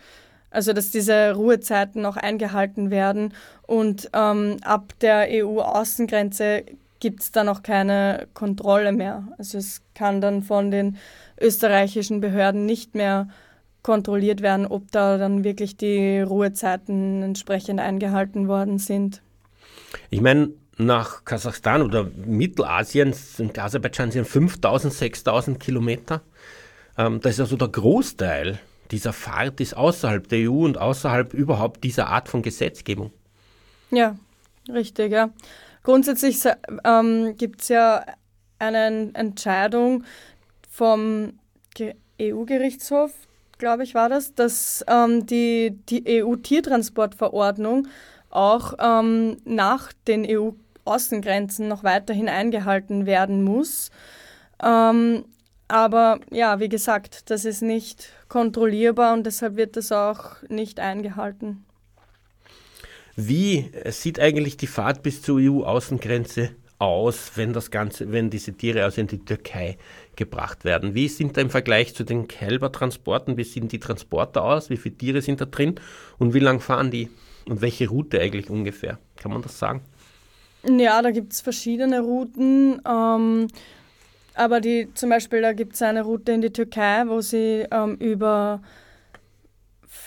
also dass diese Ruhezeiten auch eingehalten werden. Und ähm, ab der E U-Außengrenze gibt es dann auch keine Kontrolle mehr. Also es kann dann von den österreichischen Behörden nicht mehr kontrolliert werden, ob da dann wirklich die Ruhezeiten entsprechend eingehalten worden sind. Ich meine... Nach Kasachstan oder Mittelasien, in Aserbaidschan sind fünftausend, sechstausend Kilometer. Ähm, das ist also der Großteil dieser Fahrt, ist außerhalb der E U und außerhalb überhaupt dieser Art von Gesetzgebung. Ja, richtig. Ja. Grundsätzlich ähm, gibt es ja eine Entscheidung vom E U-Gerichtshof, glaube ich war das, dass ähm, die, die E U-Tiertransportverordnung auch ähm, nach den E U-Außengrenzen noch weiterhin eingehalten werden muss. Ähm, aber ja, wie gesagt, das ist nicht kontrollierbar und deshalb wird das auch nicht eingehalten. Wie sieht eigentlich die Fahrt bis zur E U-Außengrenze aus, wenn das Ganze, wenn diese Tiere also in die Türkei gebracht werden? Wie sind da im Vergleich zu den Kälbertransporten, wie sehen die Transporter aus, wie viele Tiere sind da drin und wie lang fahren die? Und welche Route eigentlich ungefähr? Kann man das sagen? Ja, da gibt es verschiedene Routen. Ähm, aber die, zum Beispiel, da gibt es eine Route in die Türkei, wo sie ähm, über,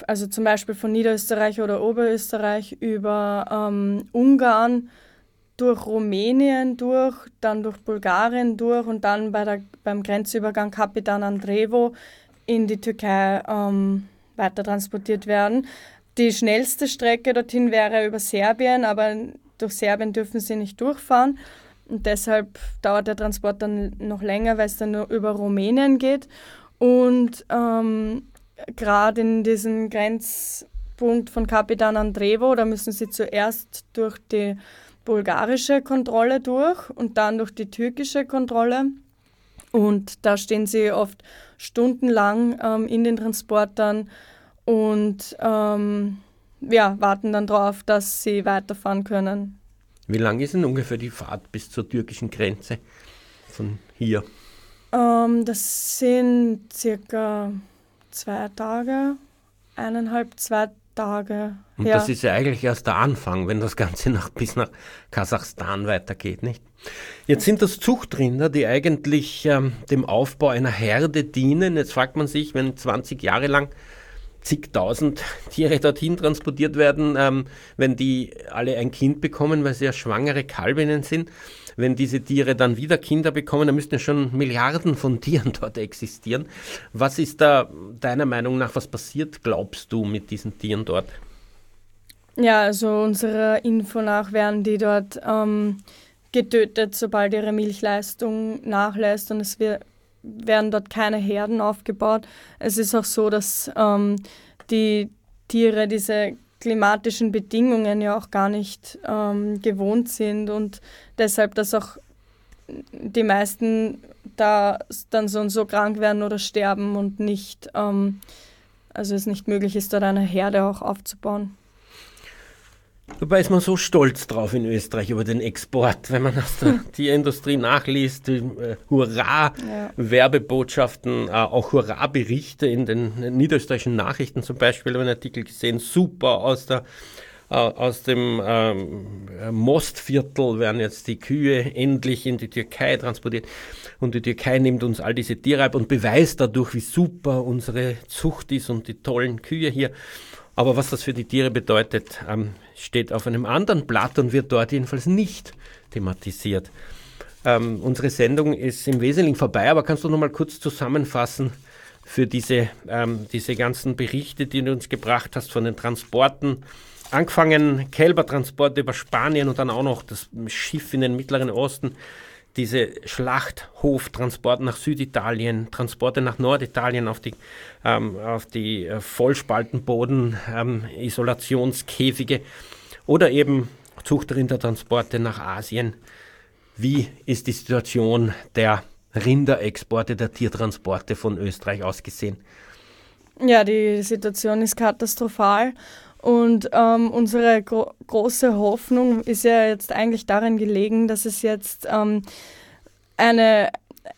also zum Beispiel von Niederösterreich oder Oberösterreich über ähm, Ungarn durch Rumänien durch, dann durch Bulgarien durch und dann bei der, beim Grenzübergang Kapitan Andrevo in die Türkei ähm, weiter transportiert werden. Die schnellste Strecke dorthin wäre über Serbien, aber durch Serbien dürfen sie nicht durchfahren. Und deshalb dauert der Transport dann noch länger, weil es dann nur über Rumänien geht. Und ähm, gerade in diesem Grenzpunkt von Kapitan Andrevo, da müssen sie zuerst durch die bulgarische Kontrolle durch und dann durch die türkische Kontrolle. Und da stehen sie oft stundenlang ähm, in den Transportern und ähm, ja, warten dann darauf, dass sie weiterfahren können. Wie lang ist denn ungefähr die Fahrt bis zur türkischen Grenze von hier? Ähm, das sind circa zwei Tage, eineinhalb, zwei Tage. Und ja. Das ist ja eigentlich erst der Anfang, wenn das Ganze nach, bis nach Kasachstan weitergeht, nicht? Jetzt sind das Zuchtrinder, die eigentlich ähm, dem Aufbau einer Herde dienen. Jetzt fragt man sich, wenn zwanzig Jahre lang zigtausend Tiere dorthin transportiert werden, ähm, wenn die alle ein Kind bekommen, weil sie ja schwangere Kalbinnen sind, wenn diese Tiere dann wieder Kinder bekommen, dann müssten ja schon Milliarden von Tieren dort existieren. Was ist da deiner Meinung nach, was passiert, glaubst du, mit diesen Tieren dort? Ja, also unserer Info nach werden die dort ähm, getötet, sobald ihre Milchleistung nachlässt und es wird werden dort keine Herden aufgebaut. Es ist auch so, dass ähm, die Tiere diese klimatischen Bedingungen ja auch gar nicht ähm, gewohnt sind und deshalb, dass auch die meisten da dann so und so krank werden oder sterben und nicht, ähm, also es nicht möglich ist, dort eine Herde auch aufzubauen. Dabei ist man so stolz drauf in Österreich über den Export, wenn man aus der Tierindustrie nachliest, äh, Hurra-Werbebotschaften, ja. äh, auch Hurra-Berichte in den niederösterreichischen Nachrichten zum Beispiel, habe ich einen Artikel gesehen, super, aus, der, äh, aus dem ähm, Mostviertel werden jetzt die Kühe endlich in die Türkei transportiert und die Türkei nimmt uns all diese Tiere ab und beweist dadurch, wie super unsere Zucht ist und die tollen Kühe hier. Aber was das für die Tiere bedeutet, ähm, steht auf einem anderen Blatt und wird dort jedenfalls nicht thematisiert. Ähm, unsere Sendung ist im Wesentlichen vorbei, aber kannst du noch mal kurz zusammenfassen für diese, ähm, diese ganzen Berichte, die du uns gebracht hast von den Transporten? Angefangen Kälbertransport über Spanien und dann auch noch das Schiff in den Mittleren Osten, diese Schlachthoftransporte nach Süditalien, Transporte nach Norditalien auf die, ähm, auf die äh, Vollspaltenboden, ähm, Isolationskäfige oder eben Zuchtrindertransporte nach Asien. Wie ist die Situation der Rinderexporte, der Tiertransporte von Österreich aus gesehen? Ja, die Situation ist katastrophal. Und ähm, unsere gro- große Hoffnung ist ja jetzt eigentlich darin gelegen, dass es jetzt ähm, eine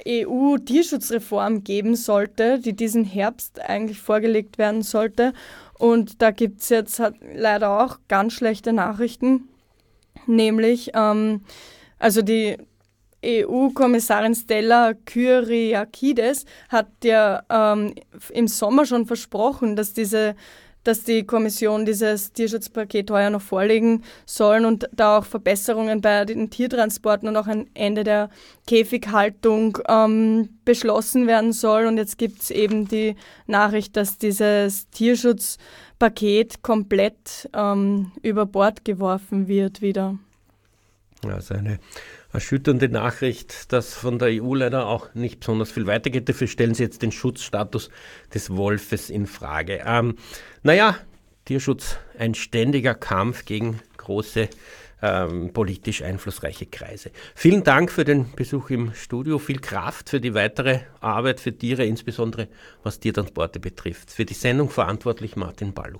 E U-Tierschutzreform geben sollte, die diesen Herbst eigentlich vorgelegt werden sollte. Und da gibt es jetzt hat, leider auch ganz schlechte Nachrichten, nämlich ähm, also die E U-Kommissarin Stella Kyriakides hat ja ähm, im Sommer schon versprochen, dass diese dass die Kommission dieses Tierschutzpaket heuer noch vorlegen sollen und da auch Verbesserungen bei den Tiertransporten und auch ein Ende der Käfighaltung ähm, beschlossen werden soll. Und jetzt gibt es eben die Nachricht, dass dieses Tierschutzpaket komplett ähm, über Bord geworfen wird wieder. Also eine erschütternde Nachricht, dass von der E U leider auch nicht besonders viel weitergeht. Dafür stellen sie jetzt den Schutzstatus des Wolfes in Frage. Ähm, naja, Tierschutz, ein ständiger Kampf gegen große ähm, politisch einflussreiche Kreise. Vielen Dank für den Besuch im Studio. Viel Kraft für die weitere Arbeit für Tiere, insbesondere was Tiertransporte betrifft. Für die Sendung verantwortlich Martin Balluch.